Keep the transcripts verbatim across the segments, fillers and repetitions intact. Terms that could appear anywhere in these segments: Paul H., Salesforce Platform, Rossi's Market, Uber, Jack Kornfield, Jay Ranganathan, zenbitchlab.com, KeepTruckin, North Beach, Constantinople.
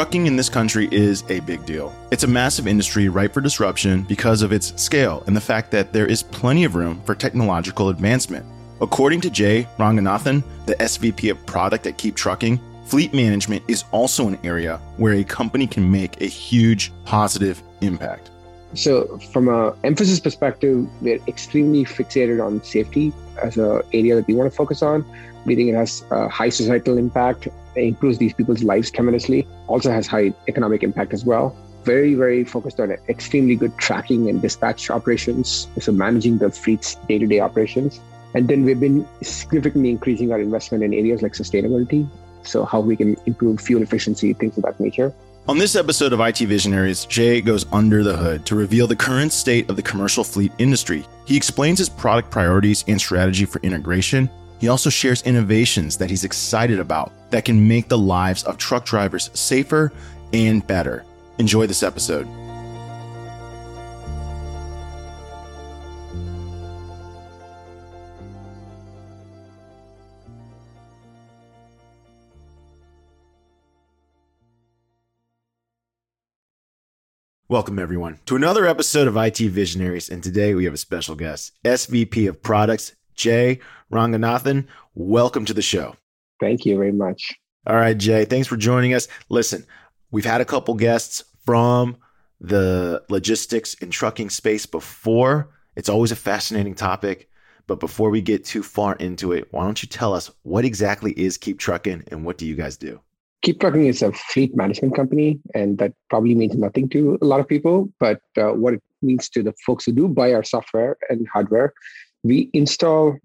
Trucking in this country is a big deal. It's a massive industry ripe for disruption because of its scale and the fact that there is plenty of room for technological advancement. According to Jay Ranganathan, the S V P of product at KeepTruckin, fleet management is also an area where a company can make a huge positive impact. So from an emphasis perspective, we're extremely fixated on safety as an area that we want to focus on. We think it has a high societal impact. It improves these people's lives tremendously. Also has high economic impact as well. Very, very focused on extremely good tracking and dispatch operations. So managing the fleet's day-to-day operations. And then we've been significantly increasing our investment in areas like sustainability. So how we can improve fuel efficiency, things of that nature. On this episode of I T Visionaries, Jay goes under the hood to reveal the current state of the commercial fleet industry. He explains his product priorities and strategy for integration. He also shares innovations that he's excited about that can make the lives of truck drivers safer and better. Enjoy this episode. Welcome, everyone, to another episode of I T Visionaries, and today we have a special guest, S V P of Products, Jay Ranganathan. Welcome to the show. Thank you very much. All right, Jay, thanks for joining us. Listen, we've had a couple guests from the logistics and trucking space before. It's always a fascinating topic, but before we get too far into it, why don't you tell us what exactly is KeepTruckin and what do you guys do? KeepTruckin is a fleet management company, and that probably means nothing to a lot of people, but uh, what it means to the folks who do buy our software and hardware, we install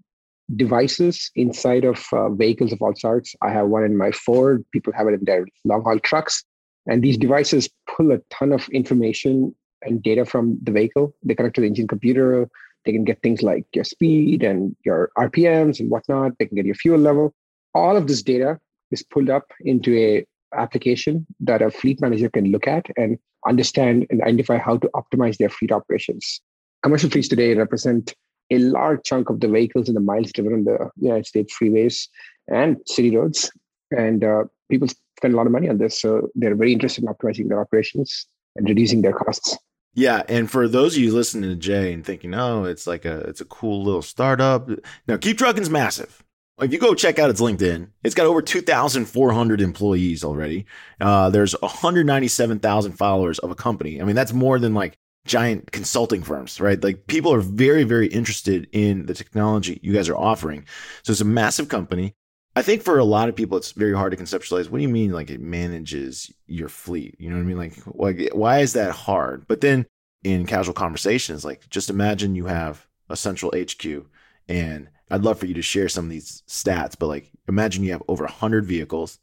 devices inside of uh, vehicles of all sorts. I have one in my Ford, people have it in their long-haul trucks, and these devices pull a ton of information and data from the vehicle. They connect to the engine computer, they can get things like your speed and your R P Ms and whatnot, they can get your fuel level. All of this data is pulled up into a application that a fleet manager can look at and understand and identify how to optimize their fleet operations. Commercial fleets today represent a large chunk of the vehicles and the miles driven on the United States freeways and city roads. And uh, people spend a lot of money on this, so they're very interested in optimizing their operations and reducing their costs. Yeah, and for those of you listening to Jay and thinking, oh, it's like a it's a cool little startup. Now, KeepTruckin's massive. If you go check out its LinkedIn, it's got over two thousand four hundred employees already. Uh, there's one hundred ninety-seven thousand followers of a company. I mean, that's more than like giant consulting firms, right? Like people are very, very interested in the technology you guys are offering. So it's a massive company. I think for a lot of people, it's very hard to conceptualize. What do you mean like it manages your fleet? You know what I mean? Like, like why is that hard? But then in casual conversations, like just imagine you have a central H Q, and I'd love for you to share some of these stats, but like imagine you have over one hundred vehicles,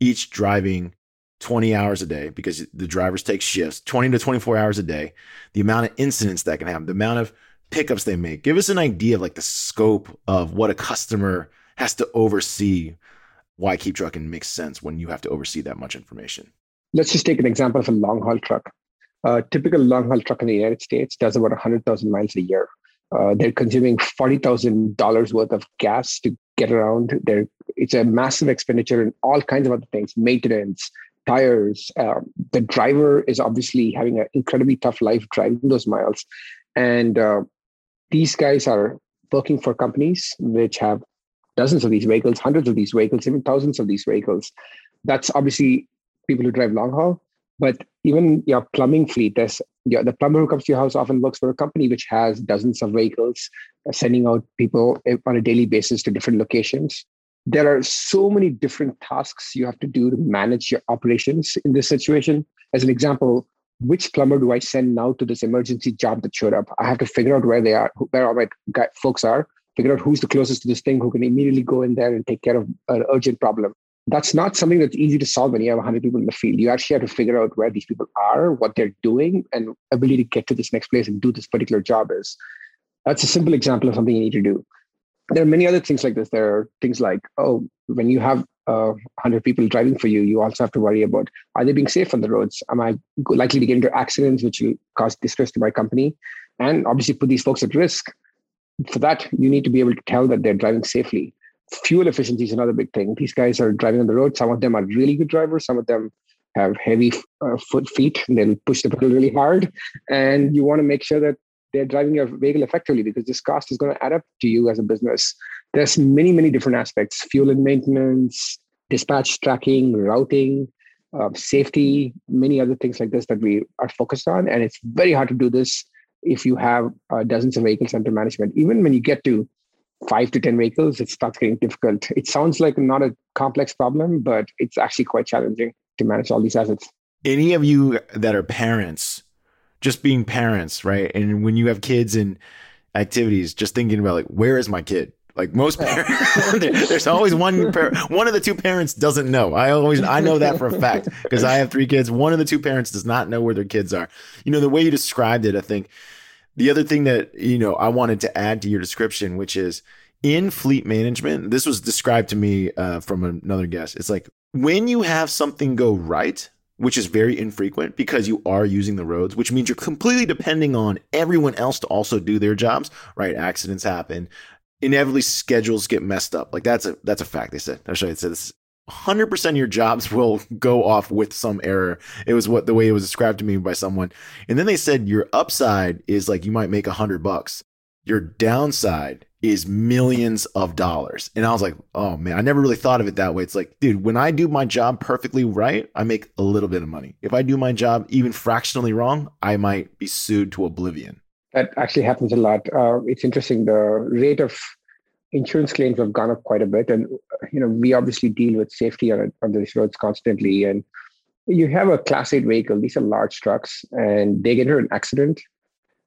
each driving twenty hours a day because the drivers take shifts, twenty to twenty-four hours a day, the amount of incidents that can happen, the amount of pickups they make. Give us an idea of like the scope of what a customer has to oversee, why KeepTruckin makes sense when you have to oversee that much information. Let's just take an example of a long-haul truck. A typical long-haul truck in the United States does about one hundred thousand miles a year. Uh, they're consuming forty thousand dollars worth of gas to get around. They're, it's a massive expenditure in all kinds of other things, maintenance, tires. Uh, the driver is obviously having an incredibly tough life driving those miles. And uh, these guys are working for companies which have dozens of these vehicles, hundreds of these vehicles, even thousands of these vehicles. That's obviously people who drive long haul. But even your plumbing fleet, there's, you know, the plumber who comes to your house often works for a company which has dozens of vehicles uh, sending out people on a daily basis to different locations. There are so many different tasks you have to do to manage your operations in this situation. As an example, which plumber do I send now to this emergency job that showed up? I have to figure out where they are, where all my guy, folks are, figure out who's the closest to this thing who can immediately go in there and take care of an urgent problem. That's not something that's easy to solve when you have one hundred people in the field. You actually have to figure out where these people are, what they're doing, and ability to get to this next place and do this particular job is. That's a simple example of something you need to do. There are many other things like this. There are things like, oh, when you have uh, one hundred people driving for you, you also have to worry about, are they being safe on the roads? Am I likely to get into accidents, which will cause distress to my company? And obviously put these folks at risk. For that, you need to be able to tell that they're driving safely. Fuel efficiency is another big thing. These guys are driving on the road. Some of them are really good drivers. Some of them have heavy uh, foot feet, and they'll push the pedal really hard. And you want to make sure that they're driving your vehicle effectively, because this cost is going to add up to you as a business. There's many, many different aspects: fuel and maintenance, dispatch tracking, routing, uh, safety, many other things like this that we are focused on. And it's very hard to do this if you have uh, dozens of vehicles under management. Even when you get to five to ten vehicles, it starts getting difficult. It sounds like not a complex problem, but it's actually quite challenging to manage all these assets. Any of you that are parents, just being parents, right? And when you have kids and activities, just thinking about like, where is my kid? Like most parents, there's always one parent, one of the two parents doesn't know. I always, I know that for a fact because I have three kids. One of the two parents does not know where their kids are. You know, the way you described it, I think the other thing that, you know, I wanted to add to your description, which is in fleet management, this was described to me uh, from another guest. It's like when you have something go right, which is very infrequent because you are using the roads, which means you're completely depending on everyone else to also do their jobs, right? Accidents happen. Inevitably schedules get messed up. Like that's a, that's a fact. They said, actually it says one hundred percent of your jobs will go off with some error. It was what the way it was described to me by someone. And then they said, your upside is like, you might make a hundred bucks. Your downside is millions of dollars. And I was like, oh man, I never really thought of it that way. It's like, dude, when I do my job perfectly right, I make a little bit of money. If I do my job even fractionally wrong, I might be sued to oblivion. That actually happens a lot. Uh, it's interesting. The rate of insurance claims have gone up quite a bit. And, you know, we obviously deal with safety on, on these roads constantly. And you have a class eight vehicle. These are large trucks and they get into an accident.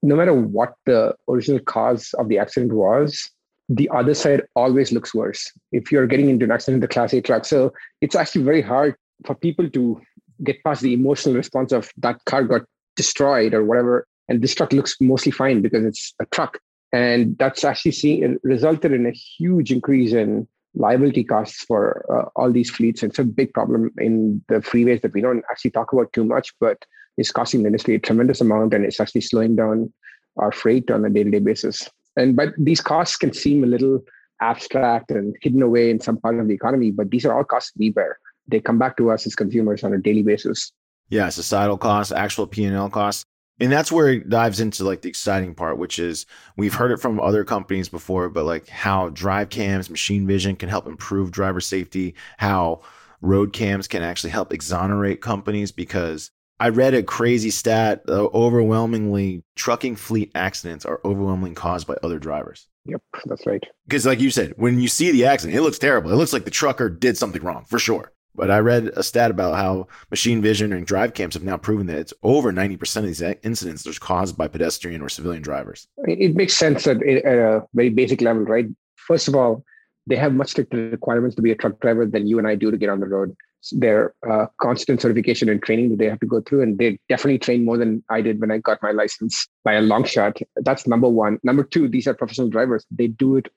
No matter what the original cause of the accident was, the other side always looks worse. If you're getting into an accident with a class eight truck. So it's actually very hard for people to get past the emotional response of that car got destroyed or whatever. And this truck looks mostly fine because it's a truck. And that's actually seen, resulted in a huge increase in liability costs for uh, all these fleets. It's a big problem in the freeways that we don't actually talk about too much, but it's costing the industry a tremendous amount. And it's actually slowing down our freight on a day-to-day basis. And but these costs can seem a little abstract and hidden away in some part of the economy, but these are all costs we bear. They come back to us as consumers on a daily basis. Yeah, societal costs, actual P and L costs. And that's where it dives into like the exciting part, which is we've heard it from other companies before, but like how drive cams, machine vision can help improve driver safety, how road cams can actually help exonerate companies. Because I read a crazy stat, uh, overwhelmingly trucking fleet accidents are overwhelmingly caused by other drivers. Yep, that's right. Because like you said, when you see the accident, it looks terrible. It looks like the trucker did something wrong for sure. But I read a stat about how machine vision and drive cams have now proven that it's over ninety percent of these incidents are caused by pedestrian or civilian drivers. It makes sense at a very basic level, right? First of all, they have much stricter requirements to be a truck driver than you and I do to get on the road. Their uh, constant certification and training that they have to go through, and they definitely train more than I did when I got my license by a long shot. That's number one. Number two, these are professional drivers. They do it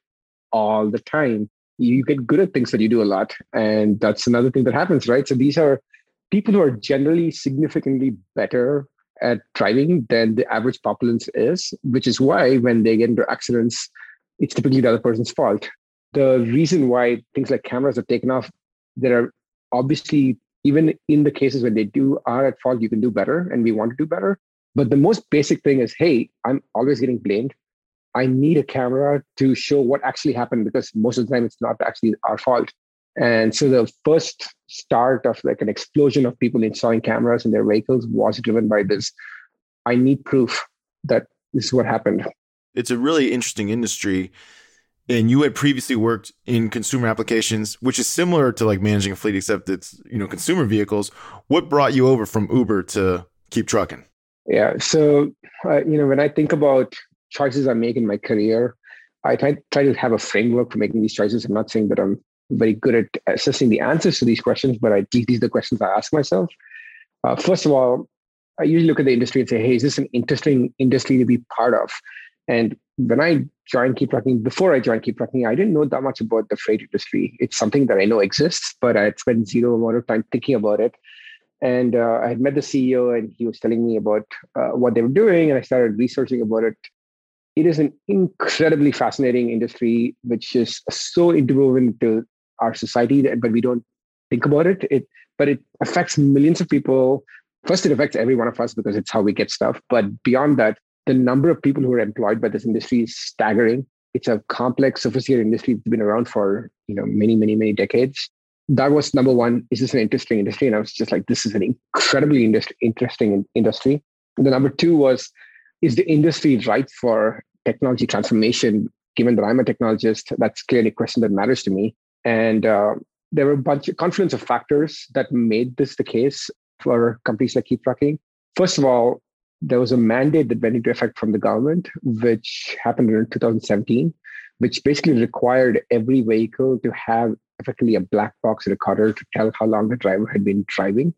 all the time. You get good at things that you do a lot. And that's another thing that happens, right? So these are people who are generally significantly better at driving than the average populace is, which is why when they get into accidents, it's typically the other person's fault. The reason why things like cameras are taken off, there are obviously, even in the cases when they do are at fault, you can do better and we want to do better. But the most basic thing is, hey, I'm always getting blamed. I need a camera to show what actually happened because most of the time it's not actually our fault. And so the first start of like an explosion of people installing cameras in their vehicles was driven by this. I need proof that this is what happened. It's a really interesting industry. And you had previously worked in consumer applications, which is similar to like managing a fleet, except it's, you know, consumer vehicles. What brought you over from Uber to KeepTruckin? Yeah. So, uh, you know, when I think about choices I make in my career, I try, try to have a framework for making these choices. I'm not saying that I'm very good at assessing the answers to these questions, but I these are the questions I ask myself. Uh, first of all, I usually look at the industry and say, hey, is this an interesting industry to be part of? And when I joined KeepTruckin, before I joined KeepTruckin, I didn't know that much about the freight industry. It's something that I know exists, but I had spent zero amount of time thinking about it. And uh, I had met the C E O and he was telling me about uh, what they were doing. And I started researching about it. It is an incredibly fascinating industry, which is so interwoven to our society that but we don't think about it. It but it affects millions of people. First, it affects every one of us because it's how we get stuff. But beyond that, the number of people who are employed by this industry is staggering. It's a complex, sophisticated industry that's been around for, you know, many, many, many decades. That was number one. Is this an interesting industry? And I was just like, this is an incredibly industry, interesting industry. And the number two was, is the industry right for technology transformation? Given that I'm a technologist, that's clearly a question that matters to me. And uh, there were a bunch of confluence of factors that made this the case for companies like KeepTruckin. First of all, there was a mandate that went into effect from the government, which happened in two thousand seventeen, which basically required every vehicle to have effectively a black box recorder to tell how long the driver had been driving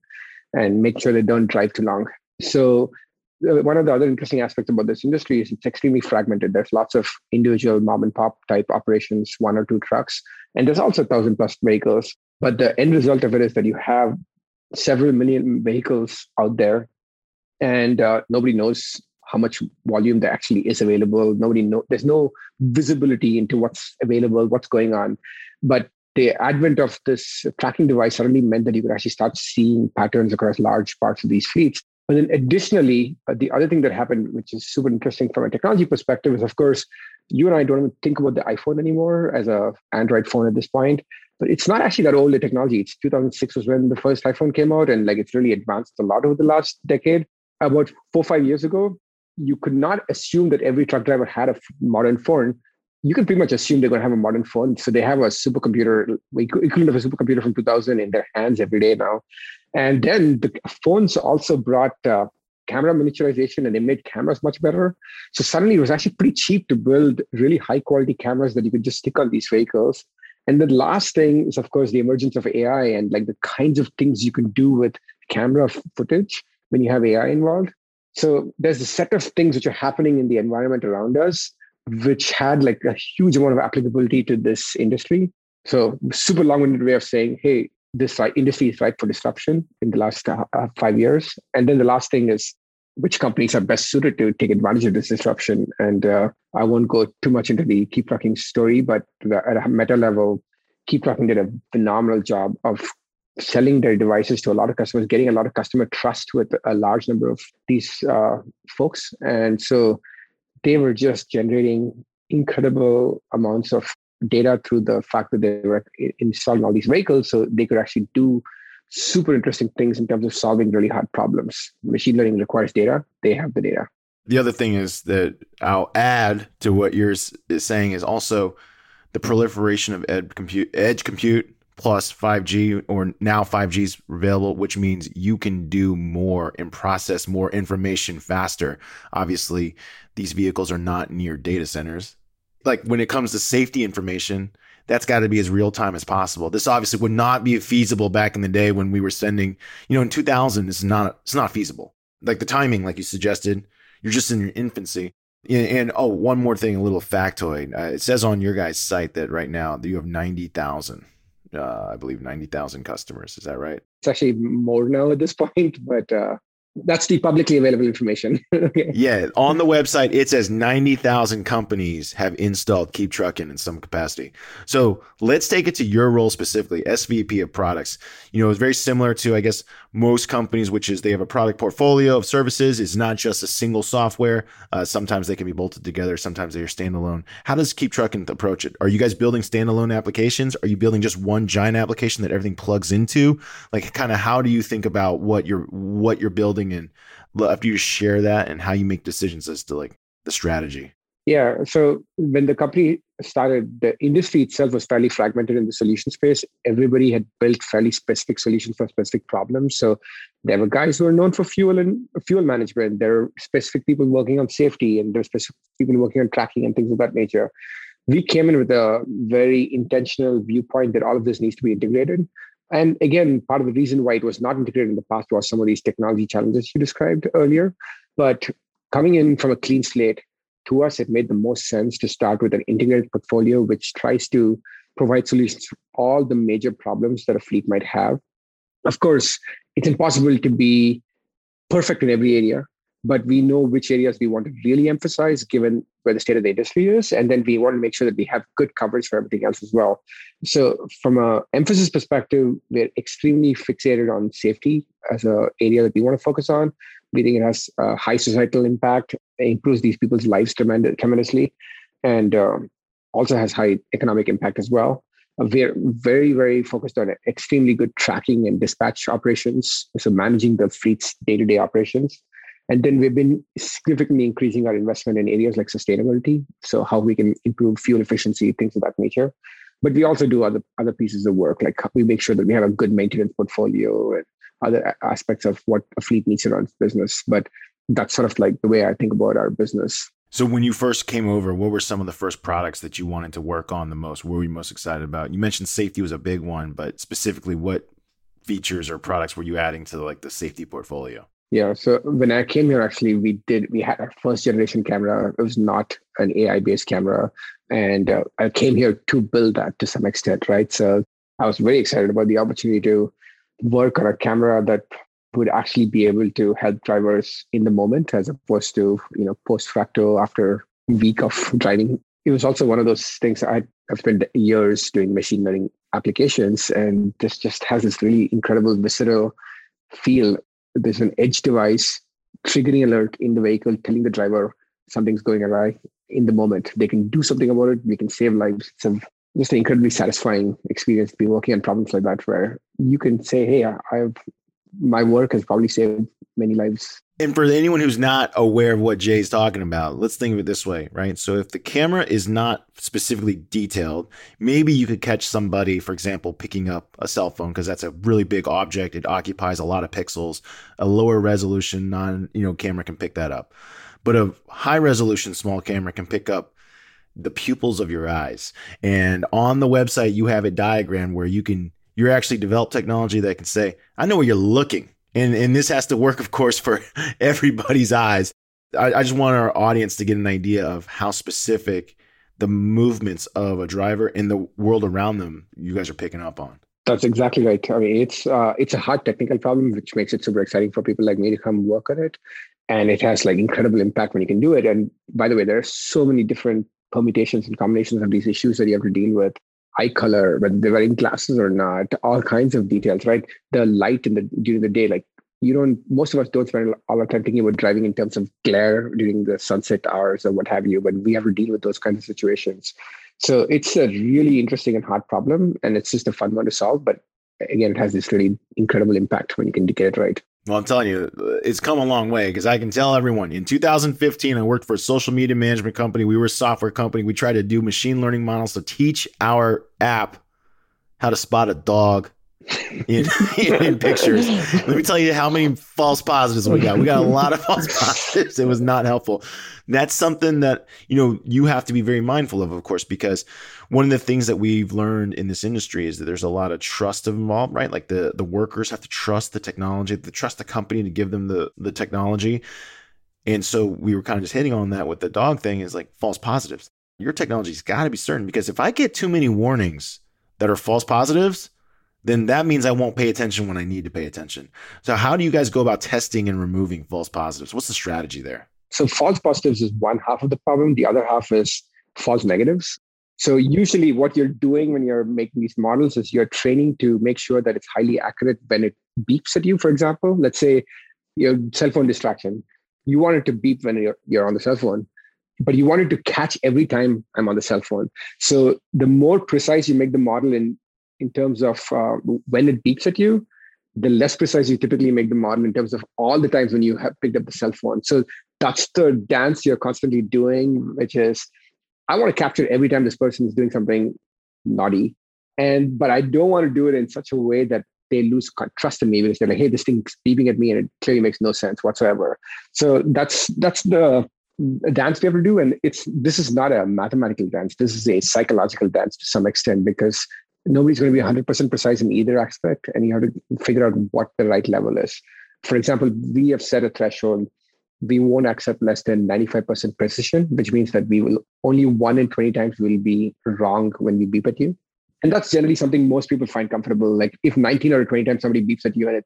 and make sure they don't drive too long. So uh, one of the other interesting aspects about this industry is it's extremely fragmented. There's lots of individual mom and pop type operations, one or two trucks, and there's also thousand plus vehicles. But the end result of it is that you have several million vehicles out there, and uh, nobody knows how much volume there actually is available. Nobody know. There's no visibility into what's available, what's going on. But the advent of this tracking device suddenly meant that you could actually start seeing patterns across large parts of these fleets. But then additionally, uh, the other thing that happened, which is super interesting from a technology perspective, is of course, you and I don't even think about the iPhone anymore as an Android phone at this point. But it's not actually that old a technology. It's two thousand six was when the first iPhone came out, and like it's really advanced a lot over the last decade. About four or five years ago, you could not assume that every truck driver had a modern phone. You can pretty much assume they're going to have a modern phone. So they have a supercomputer, equivalent of a supercomputer from two thousand in their hands every day now. And then the phones also brought uh, camera miniaturization, and they made cameras much better. So suddenly it was actually pretty cheap to build really high quality cameras that you could just stick on these vehicles. And the last thing is, of course, the emergence of A I and like the kinds of things you can do with camera footage when you have A I involved. So there's a set of things which are happening in the environment around us, which had like a huge amount of applicability to this industry. So super long-winded way of saying, hey, this industry is ripe for disruption in the last uh, five years. And then the last thing is which companies are best suited to take advantage of this disruption. And uh, I won't go too much into the KeepTruckin story, but at a meta level, KeepTruckin did a phenomenal job of selling their devices to a lot of customers, getting a lot of customer trust with a large number of these uh, folks. And so they were just generating incredible amounts of data through the fact that they were installing all these vehicles. So they could actually do super interesting things in terms of solving really hard problems. Machine learning requires data. They have the data. The other thing is that I'll add to what you're saying is also the proliferation of ed compute, edge compute, plus five G, or now five G is available, which means you can do more and process more information faster. Obviously, these vehicles are not near data centers. Like when it comes to safety information, that's got to be as real time as possible. This obviously would not be feasible back in the day when we were sending, you know, in two thousand, it's not, it's not feasible. Like the timing, like you suggested, you're just in your infancy. And, and oh, one more thing, a little factoid. Uh, it says on your guys' site that right now that you have ninety thousand. Uh, I believe ninety thousand customers. Is that right? It's actually more now at this point, but uh, that's the publicly available information. Okay. Yeah. On the website, it says ninety thousand companies have installed KeepTruckin in some capacity. So let's take it to your role specifically, S V P of products. You know, it's very similar to, I guess, most companies, which is they have a product portfolio of services. It's not just a single software. Uh, sometimes they can be bolted together. Sometimes they are standalone. How does KeepTruckin approach it? Are you guys building standalone applications? Are you building just one giant application that everything plugs into? Like kind of how do you think about what you're, what you're building? And after you share that and how you make decisions as to like the strategy. Yeah. So when the company started, the industry itself was fairly fragmented in the solution space. Everybody had built fairly specific solutions for specific problems. So there were guys who were known for fuel and fuel management. There were specific people working on safety, and there were specific people working on tracking and things of that nature. We came in with a very intentional viewpoint that all of this needs to be integrated. And again, part of the reason why it was not integrated in the past was some of these technology challenges you described earlier. But coming in from a clean slate, to us, it made the most sense to start with an integrated portfolio, which tries to provide solutions to all the major problems that a fleet might have. Of course, it's impossible to be perfect in every area, but we know which areas we want to really emphasize given where the state of the industry is. And then we want to make sure that we have good coverage for everything else as well. So from an emphasis perspective, we're extremely fixated on safety as an area that we want to focus on. We think it has a high societal impact, it improves these people's lives tremendously, and um, also has high economic impact as well. We're very, very focused on extremely good tracking and dispatch operations, so managing the fleet's day-to-day operations. And then we've been significantly increasing our investment in areas like sustainability, so how we can improve fuel efficiency, things of that nature. But we also do other, other pieces of work, like we make sure that we have a good maintenance portfolio and other aspects of what a fleet needs to run its business. But that's sort of like the way I think about our business. So when you first came over, what were some of the first products that you wanted to work on the most? What were you most excited about? You mentioned safety was a big one, but specifically what features or products were you adding to like the safety portfolio? Yeah. So when I came here, actually, we did, we had our first generation camera. It was not an A I based camera. And uh, I came here to build that to some extent, right? So I was very excited about the opportunity to work on a camera that would actually be able to help drivers in the moment, as opposed to, you know, post facto after a week of driving. It was also one of those things I, I've spent years doing machine learning applications, and this just has this really incredible visceral feel. There's an edge device triggering alert in the vehicle, telling the driver something's going awry in the moment. They can do something about it. We can save lives. It's a, just an incredibly satisfying experience to be working on problems like that, where you can say, hey, I, I've my work has probably saved many lives. And for anyone who's not aware of what Jay's talking about, let's think of it this way, right? So if the camera is not specifically detailed, maybe you could catch somebody, for example, picking up a cell phone, because that's a really big object. It occupies a lot of pixels. A lower resolution non, you know, camera can pick that up. But a high resolution small camera can pick up the pupils of your eyes. And on the website, you have a diagram where you can you're actually develop technology that can say, I know where you're looking. And, and this has to work, of course, for everybody's eyes. I, I just want our audience to get an idea of how specific the movements of a driver and the world around them you guys are picking up on. That's exactly right. I mean, it's uh, it's a hard technical problem, which makes it super exciting for people like me to come work on it. And it has like incredible impact when you can do it. And by the way, there are so many different permutations and combinations of these issues that you have to deal with. Eye color, whether they're wearing glasses or not, all kinds of details, right? The light in the during the day, like you don't, most of us don't spend all our time thinking about driving in terms of glare during the sunset hours or what have you, but we have to deal with those kinds of situations. So it's a really interesting and hard problem, and it's just a fun one to solve. But again, it has this really incredible impact when you can get it right. Well, I'm telling you, it's come a long way, because I can tell everyone in two thousand fifteen, I worked for a social media management company. We were a software company. We tried to do machine learning models to teach our app how to spot a dog in, in, in pictures. Let me tell you how many false positives we got. We got a lot of false positives. It was not helpful. That's something that, you know, you have to be very mindful of, of course, because one of the things that we've learned in this industry is that there's a lot of trust involved, right? Like the, the workers have to trust the technology, they trust the company to give them the, the technology. And so we were kind of just hitting on that with the dog thing, is like false positives. Your technology's got to be certain, because if I get too many warnings that are false positives, then that means I won't pay attention when I need to pay attention. So how do you guys go about testing and removing false positives? What's the strategy there? So false positives is one half of the problem. The other half is false negatives. So usually what you're doing when you're making these models is you're training to make sure that it's highly accurate when it beeps at you, for example. Let's say your cell phone distraction. You want it to beep when you're, you're on the cell phone, but you want it to catch every time I'm on the cell phone. So the more precise you make the model in in terms of uh, when it beeps at you, the less precise you typically make the model in terms of all the times when you have picked up the cell phone. So that's the dance you're constantly doing, which is, I want to capture every time this person is doing something naughty, and but I don't want to do it in such a way that they lose trust in me, because they're like, hey, this thing's beeping at me and it clearly makes no sense whatsoever. So that's that's the dance we have to do. And it's this is not a mathematical dance. This is a psychological dance to some extent, because nobody's going to be one hundred percent precise in either aspect, and you have to figure out what the right level is. For example, we have set a threshold. We won't accept less than ninety-five percent precision, which means that we will only one in twenty times will be wrong when we beep at you. And that's generally something most people find comfortable. Like if nineteen or twenty times somebody beeps at you and it,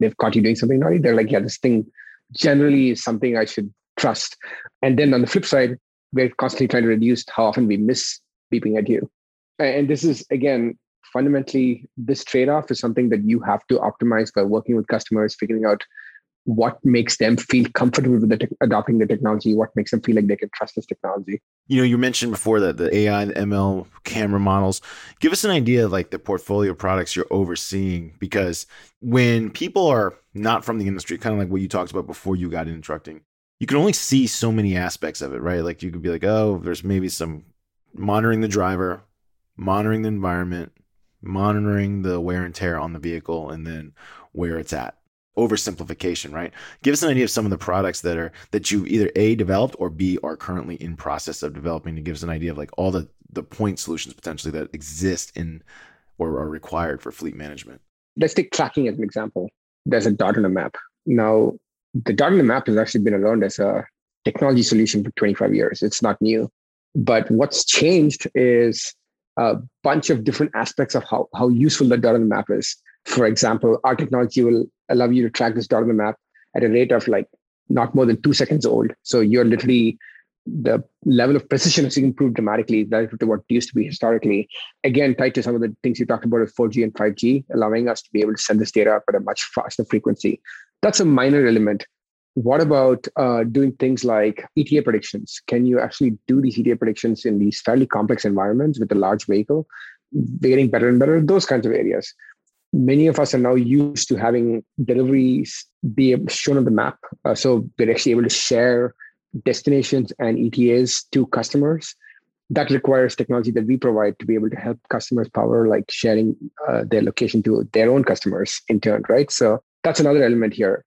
they've caught you doing something naughty, they're like, yeah, this thing generally is something I should trust. And then on the flip side, we're constantly trying to reduce how often we miss beeping at you. And this is, again, fundamentally, this trade-off is something that you have to optimize by working with customers, figuring out what makes them feel comfortable with the te- adopting the technology, what makes them feel like they can trust this technology. You know, you mentioned before that the A I and M L camera models. Give us an idea of like the portfolio products you're overseeing, because when people are not from the industry, kind of like what you talked about before you got into trucking, you can only see so many aspects of it, right? Like you could be like, oh, there's maybe some monitoring the driver, monitoring the environment, monitoring the wear and tear on the vehicle, and then where it's at. Oversimplification, right? Give us an idea of some of the products that are that you've either A, developed, or B, are currently in process of developing, to give us an idea of like all the, the point solutions potentially that exist in or are required for fleet management. Let's take tracking as an example. There's a dot on a map. Now, the dot on a map has actually been around as a technology solution for twenty-five years. It's not new. But what's changed is a bunch of different aspects of how, how useful the dot on the map is. For example, our technology will allow you to track this dot on the map at a rate of like not more than two seconds old. So you're literally, the level of precision has improved dramatically relative to what used to be historically. Again, tied to some of the things you talked about with four G and five G, allowing us to be able to send this data up at a much faster frequency. That's a minor element. What about uh, doing things like E T A predictions? Can you actually do these E T A predictions in these fairly complex environments with a large vehicle? They're getting better and better at those kinds of areas. Many of us are now used to having deliveries be shown on the map. Uh, so we're actually able to share destinations and E T As to customers. That requires technology that we provide to be able to help customers power, like sharing uh, their location to their own customers in turn, right? So that's another element here.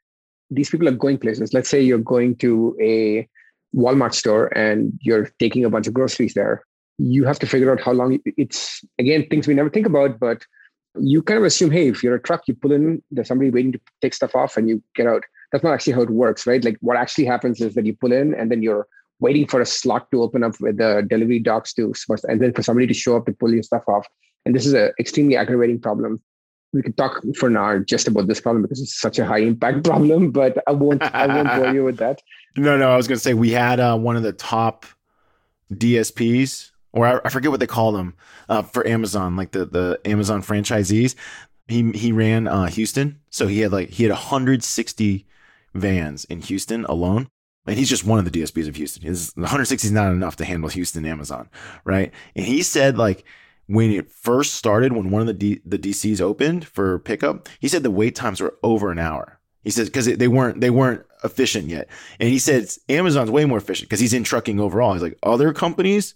These people are going places. Let's say you're going to a Walmart store and you're taking a bunch of groceries there. You have to figure out how long it's, again, things we never think about, but you kind of assume, hey, if you're a truck, you pull in, there's somebody waiting to take stuff off and you get out. That's not actually how it works, right? Like what actually happens is that you pull in and then you're waiting for a slot to open up with the delivery docks to, and then for somebody to show up to pull your stuff off. And this is an extremely aggravating problem. We could talk for an hour just about this problem because it's such a high impact problem, but I won't, I won't bore you with that. No, no, I was going to say we had uh, one of the top D S Ps, or I, I forget what they call them, uh, for Amazon, like the, the Amazon franchisees. He he ran uh, Houston. So he had like, he had one hundred sixty vans in Houston alone. And he's just one of the D S Ps of Houston. His one hundred sixty is not enough to handle Houston Amazon, right? And he said like, when it first started, when one of the D, the D Cs opened for pickup, he said the wait times were over an hour. He says because they weren't they weren't efficient yet. And he says Amazon's way more efficient because he's in trucking overall. He's like, other companies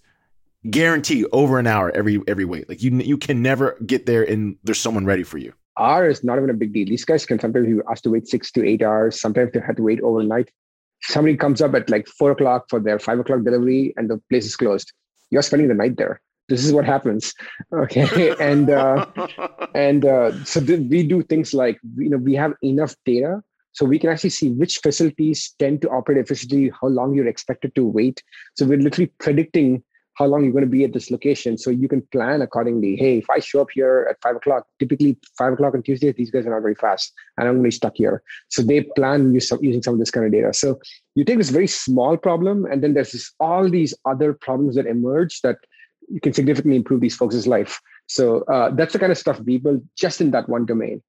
guarantee over an hour every every wait. Like you you can never get there and there's someone ready for you. Hour is not even a big deal. These guys can sometimes be asked to wait six to eight hours. Sometimes they have to wait overnight. Somebody comes up at like four o'clock for their five o'clock delivery and the place is closed. You're spending the night there. This is what happens, okay? And uh, and uh, so th- we do things like, you know, we have enough data so we can actually see which facilities tend to operate efficiently, how long you're expected to wait. So we're literally predicting how long you're going to be at this location so you can plan accordingly. Hey, if I show up here at five o'clock, typically five o'clock on Tuesdays, these guys are not very fast and I'm going to be stuck here. So they plan using some of this kind of data. So you take this very small problem and then there's this, all these other problems that emerge that you can significantly improve these folks' life. So uh, that's the kind of stuff we build just in that one domain.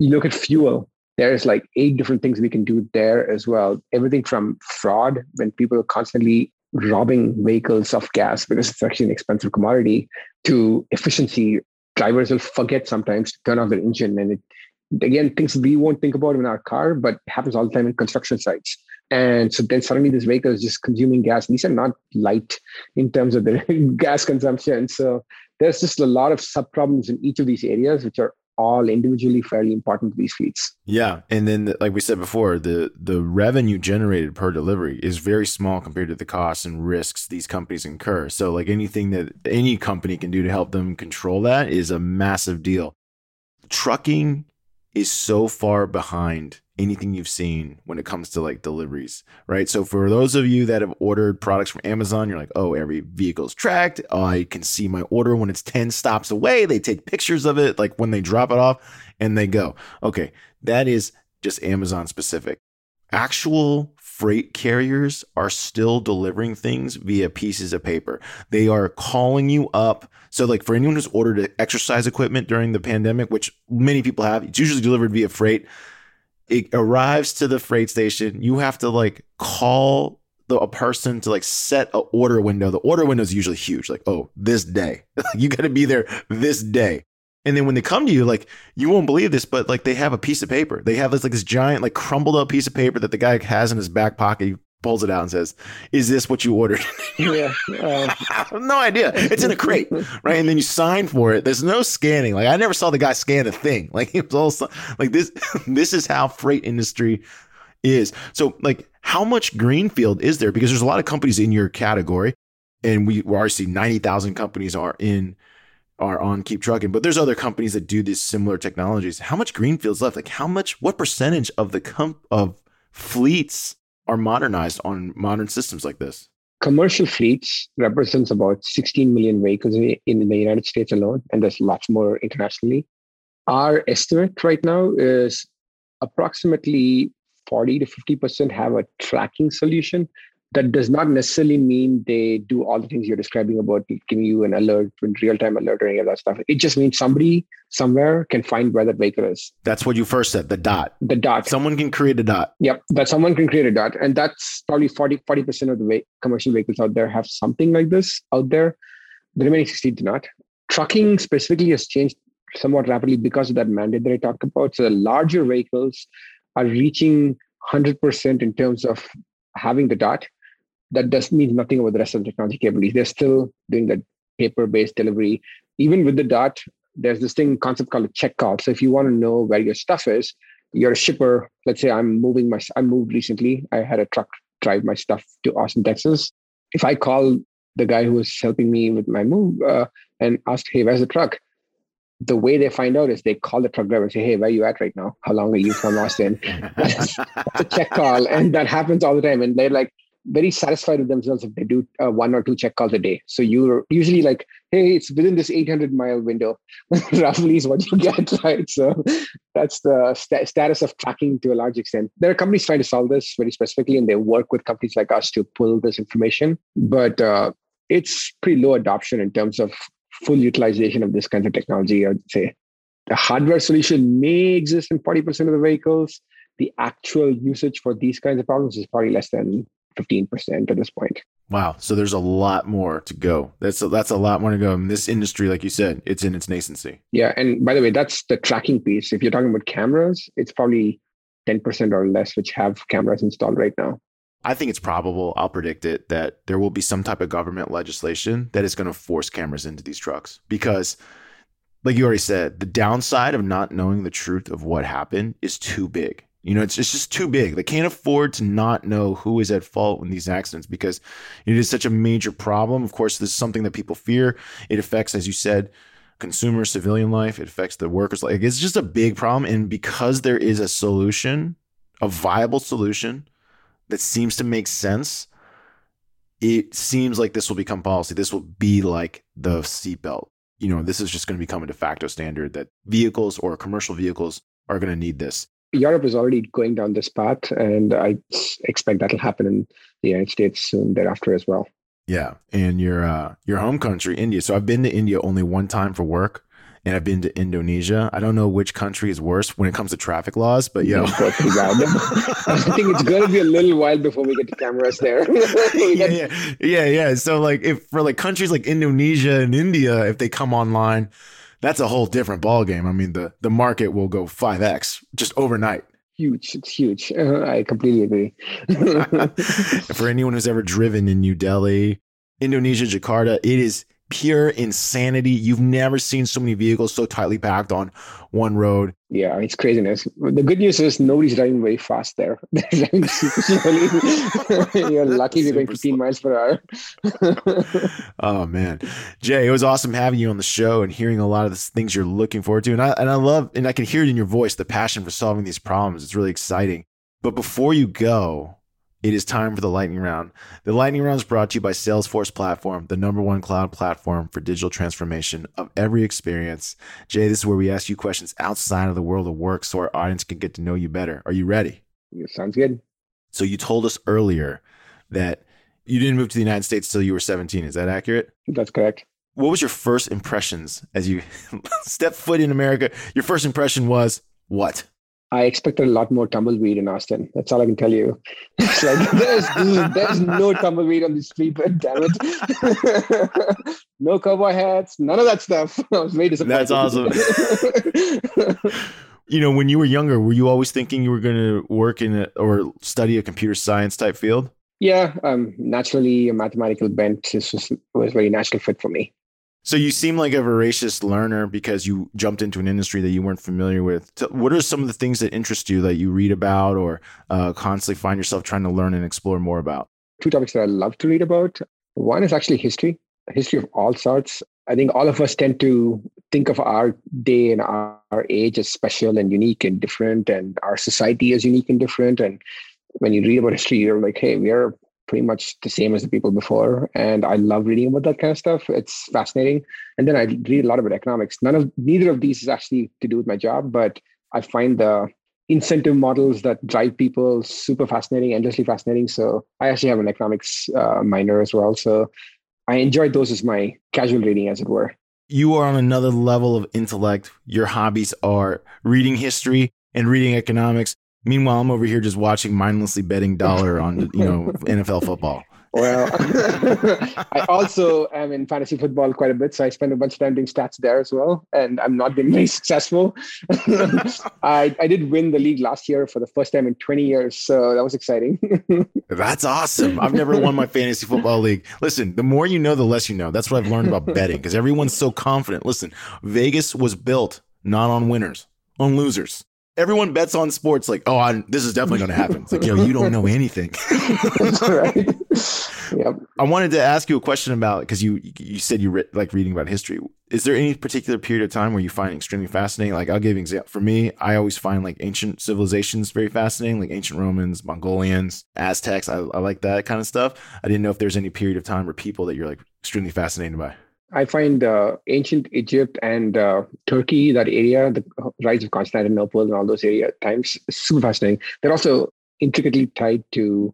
You look at fuel, there's like eight different things we can do there as well. Everything from fraud, when people are constantly robbing vehicles of gas because it's actually an expensive commodity, to efficiency. Drivers will forget sometimes to turn off their engine. And it, again, things we won't think about in our car, but it happens all the time in construction sites. And so then suddenly this vehicle is just consuming gas. These are not light in terms of their gas consumption. So there's just a lot of sub-problems in each of these areas, which are all individually fairly important to these fleets. Yeah. And then, the, like we said before, the, the revenue generated per delivery is very small compared to the costs and risks these companies incur. So like anything that any company can do to help them control that is a massive deal. Trucking is so far behind anything you've seen when it comes to like deliveries, right? So for those of you that have ordered products from Amazon, you're like, oh, every vehicle's tracked. Oh, I can see my order when it's ten stops away. They take pictures of it, like when they drop it off and they go. Okay, that is just Amazon specific. Actual freight carriers are still delivering things via pieces of paper. They are calling you up. So like for anyone who's ordered exercise equipment during the pandemic, which many people have, it's usually delivered via freight. It arrives to the freight station. You have to like call the, a person to like set an order window. The order window is usually huge. Like, oh, this day, you got to be there this day. And then when they come to you, like, you won't believe this, but like they have a piece of paper. They have this like this giant, like crumbled up piece of paper that the guy has in his back pocket. He pulls it out and says, is this what you ordered? Yeah, uh, I have no idea. It's in a crate. Right. And then you sign for it. There's no scanning. Like I never saw the guy scan a thing. Like it was all like this. This is how freight industry is. So like how much greenfield is there? Because there's a lot of companies in your category. And we already see ninety thousand companies are in are on KeepTruckin, but there's other companies that do these similar technologies. How much greenfield's left? Like how much, what percentage of the comp of fleets are modernized on modern systems like this? Commercial fleets represents about sixteen million vehicles in, in the United States alone, and there's lots more internationally. Our estimate right now is approximately forty to fifty percent have a tracking solution. That does not necessarily mean they do all the things you're describing about giving you an alert, real-time alert, or any of that stuff. It just means somebody somewhere can find where that vehicle is. That's what you first said, the dot. The dot. Someone can create a dot. Yep, that someone can create a dot. And that's probably forty percent of the ve- commercial vehicles out there have something like this out there. The remaining sixty do not. Trucking specifically has changed somewhat rapidly because of that mandate that I talked about. So the larger vehicles are reaching one hundred percent in terms of having the dot. That doesn't mean nothing about the rest of the technology capabilities. They're still doing the paper-based delivery. Even with the dot, there's this thing concept called a check call. So if you want to know where your stuff is, you're a shipper. Let's say I'm moving my, I moved recently. I had a truck drive my stuff to Austin, Texas. If I call the guy who was helping me with my move uh, and ask, hey, where's the truck? The way they find out is they call the truck driver and say, hey, where are you at right now? How long are you from Austin? That's a check call. And that happens all the time. And they're like, very satisfied with themselves if they do uh, one or two check calls a day. So you're usually like, hey, it's within this eight hundred mile window, roughly is what you get, right? So that's the st- status of tracking to a large extent. There are companies trying to solve this very specifically, and they work with companies like us to pull this information. But uh, it's pretty low adoption in terms of full utilization of this kind of technology, I would say. The hardware solution may exist in forty percent of the vehicles. The actual usage for these kinds of problems is probably less than fifteen percent at this point. Wow. So there's a lot more to go. That's a, that's a lot more to go. And this industry, like you said, it's in its nascency. Yeah. And by the way, that's the tracking piece. If you're talking about cameras, it's probably ten percent or less, which have cameras installed right now. I think it's probable, I'll predict it, that there will be some type of government legislation that is going to force cameras into these trucks. Because like you already said, the downside of not knowing the truth of what happened is too big. You know, it's, it's just too big. They can't afford to not know who is at fault in these accidents because it is such a major problem. Of course, this is something that people fear. It affects, as you said, consumer, civilian life. It affects the workers. Like it's just a big problem. And because there is a solution, a viable solution that seems to make sense, it seems like this will become policy. This will be like the seatbelt. You know, this is just going to become a de facto standard that vehicles or commercial vehicles are going to need this. Europe is already going down this path, and I expect that'll happen in the United States soon thereafter as well. Yeah, and your uh, your home country, India. So I've been to India only one time for work, and I've been to Indonesia. I don't know which country is worse when it comes to traffic laws, but yeah. I think it's going to be a little while before we get to cameras there. yeah, yeah, yeah, yeah. So like, if for like countries like Indonesia and India, if they come online, that's a whole different ballgame. I mean, the, the market will go five X just overnight. Huge. It's huge. Uh, I completely agree. For anyone who's ever driven in New Delhi, Indonesia, Jakarta, it is pure insanity. You've never seen so many vehicles so tightly packed on one road. Yeah, it's craziness. The good news is nobody's driving very fast there. They're driving super slowly. You're lucky we're going fifteen miles per hour. Oh, man. Jay, it was awesome having you on the show and hearing a lot of the things you're looking forward to. And I, and I love, and I can hear it in your voice, the passion for solving these problems. It's really exciting. But before you go, it is time for the lightning round. The lightning round is brought to you by Salesforce Platform, the number one cloud platform for digital transformation of every experience. Jay, this is where we ask you questions outside of the world of work so our audience can get to know you better. Are you ready? Yeah, sounds good. So you told us earlier that you didn't move to the United States till you were seventeen. Is that accurate? That's correct. What was your first impressions as you stepped foot in America? Your first impression was what? I expected a lot more tumbleweed in Austin. That's all I can tell you. It's like, there's, there's no tumbleweed on the street, but damn it. No cowboy hats, none of that stuff. I was very disappointed. That's awesome. You know, when you were younger, were you always thinking you were going to work in a, or study a computer science type field? Yeah, um, naturally a mathematical bent this was, was a very natural fit for me. So you seem like a voracious learner because you jumped into an industry that you weren't familiar with. What are some of the things that interest you that you read about or uh, constantly find yourself trying to learn and explore more about? Two topics that I love to read about. One is actually history, history of all sorts. I think all of us tend to think of our day and our, our age as special and unique and different, and our society as unique and different. And when you read about history, you're like, hey, we are pretty much the same as the people before. And I love reading about that kind of stuff. It's fascinating. And then I read a lot about economics. None of, neither of these is actually to do with my job, but I find the incentive models that drive people super fascinating, endlessly fascinating. So I actually have an economics uh, minor as well. So I enjoyed those as my casual reading, as it were. You are on another level of intellect. Your hobbies are reading history and reading economics. Meanwhile, I'm over here just watching mindlessly betting dollar on, you know, N F L football. Well, I also am in fantasy football quite a bit. So I spend a bunch of time doing stats there as well. And I'm not being very successful. I, I did win the league last year for the first time in twenty years. So that was exciting. That's awesome. I've never won my fantasy football league. Listen, the more you know, the less you know. That's what I've learned about betting because everyone's so confident. Listen, Vegas was built not on winners, on losers. Everyone bets on sports like, oh, I, this is definitely going to happen. It's like, yo, you don't know anything. That's right. Yep. I wanted to ask you a question about, because you you said you re- like reading about history. Is there any particular period of time where you find extremely fascinating? Like, I'll give you an example. For me, I always find like ancient civilizations very fascinating, like ancient Romans, Mongolians, Aztecs. I, I like that kind of stuff. I didn't know if there's any period of time or people that you're like extremely fascinated by. I find uh, ancient Egypt and uh, Turkey, that area, the rise of Constantinople and all those area times, super fascinating. They're also intricately tied to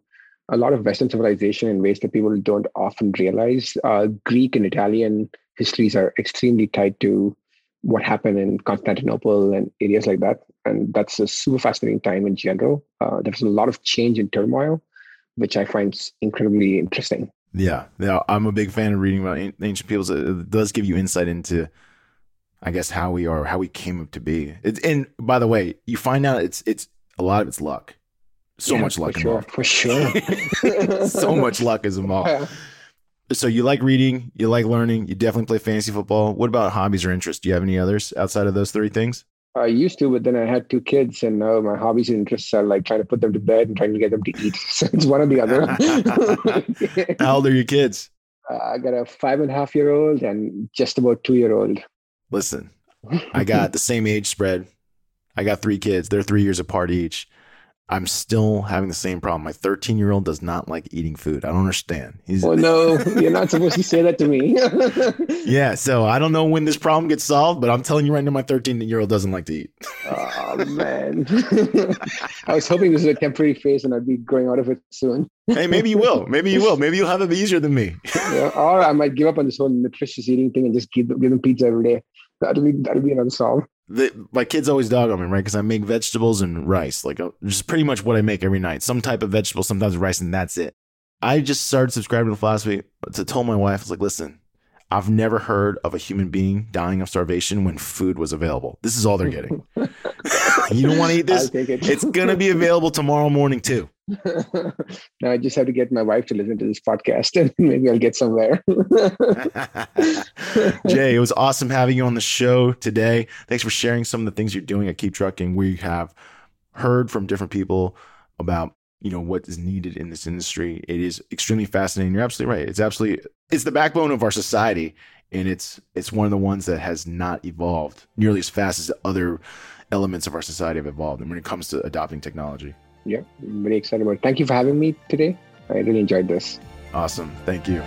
a lot of Western civilization in ways that people don't often realize. Uh, Greek and Italian histories are extremely tied to what happened in Constantinople and areas like that. And that's a super fascinating time in general. Uh, there's a lot of change and turmoil, which I find incredibly interesting. Yeah, yeah, I'm a big fan of reading about ancient peoples. It does give you insight into, I guess, how we are, how we came to be. It, and by the way, you find out it's it's a lot of it's luck. So yeah, much luck for involved. Sure, for sure. So much luck is involved. Yeah. So you like reading, you like learning, you definitely play fantasy football. What about hobbies or interests? Do you have any others outside of those three things? I used to, but then I had two kids, and now my hobbies and interests are like trying to put them to bed and trying to get them to eat. So it's one or the other. How old are your kids? Uh, I got a five and a half year old and just about two year old. Listen, I got the same age spread. I got three kids. They're three years apart each. I'm still having the same problem. My thirteen-year-old does not like eating food. I don't understand. He's oh, no, you're not supposed to say that to me. Yeah, so I don't know when this problem gets solved, but I'm telling you right now, my thirteen-year-old doesn't like to eat. Oh, man. I was hoping this was a temporary phase and I'd be growing out of it soon. Hey, maybe you will. Maybe you will. Maybe you'll have it easier than me. Yeah, or I might give up on this whole nutritious eating thing and just give them, give them pizza every day. That'll be, that'll be another solve. The, my kids always dog on me, right? Because I make vegetables and rice, like uh, just pretty much what I make every night. Some type of vegetable, sometimes rice, and that's it. I just started subscribing to the philosophy to tell my wife, I was like, listen, I've never heard of a human being dying of starvation when food was available. This is all they're getting. You don't want to eat this? I'll take it. It's going to be available tomorrow morning too. Now I just have to get my wife to listen to this podcast and maybe I'll get somewhere. Jay, it was awesome having you on the show today. Thanks for sharing some of the things you're doing at Keep Truckin. We have heard from different people about, you know, what is needed in this industry. It is extremely fascinating. You're absolutely right. It's absolutely, it's the backbone of our society. And it's, it's one of the ones that has not evolved nearly as fast as the other elements of our society have evolved. And when it comes to adopting technology. Yeah, I'm very excited about it. Thank you for having me today. I really enjoyed this. Awesome. Thank you.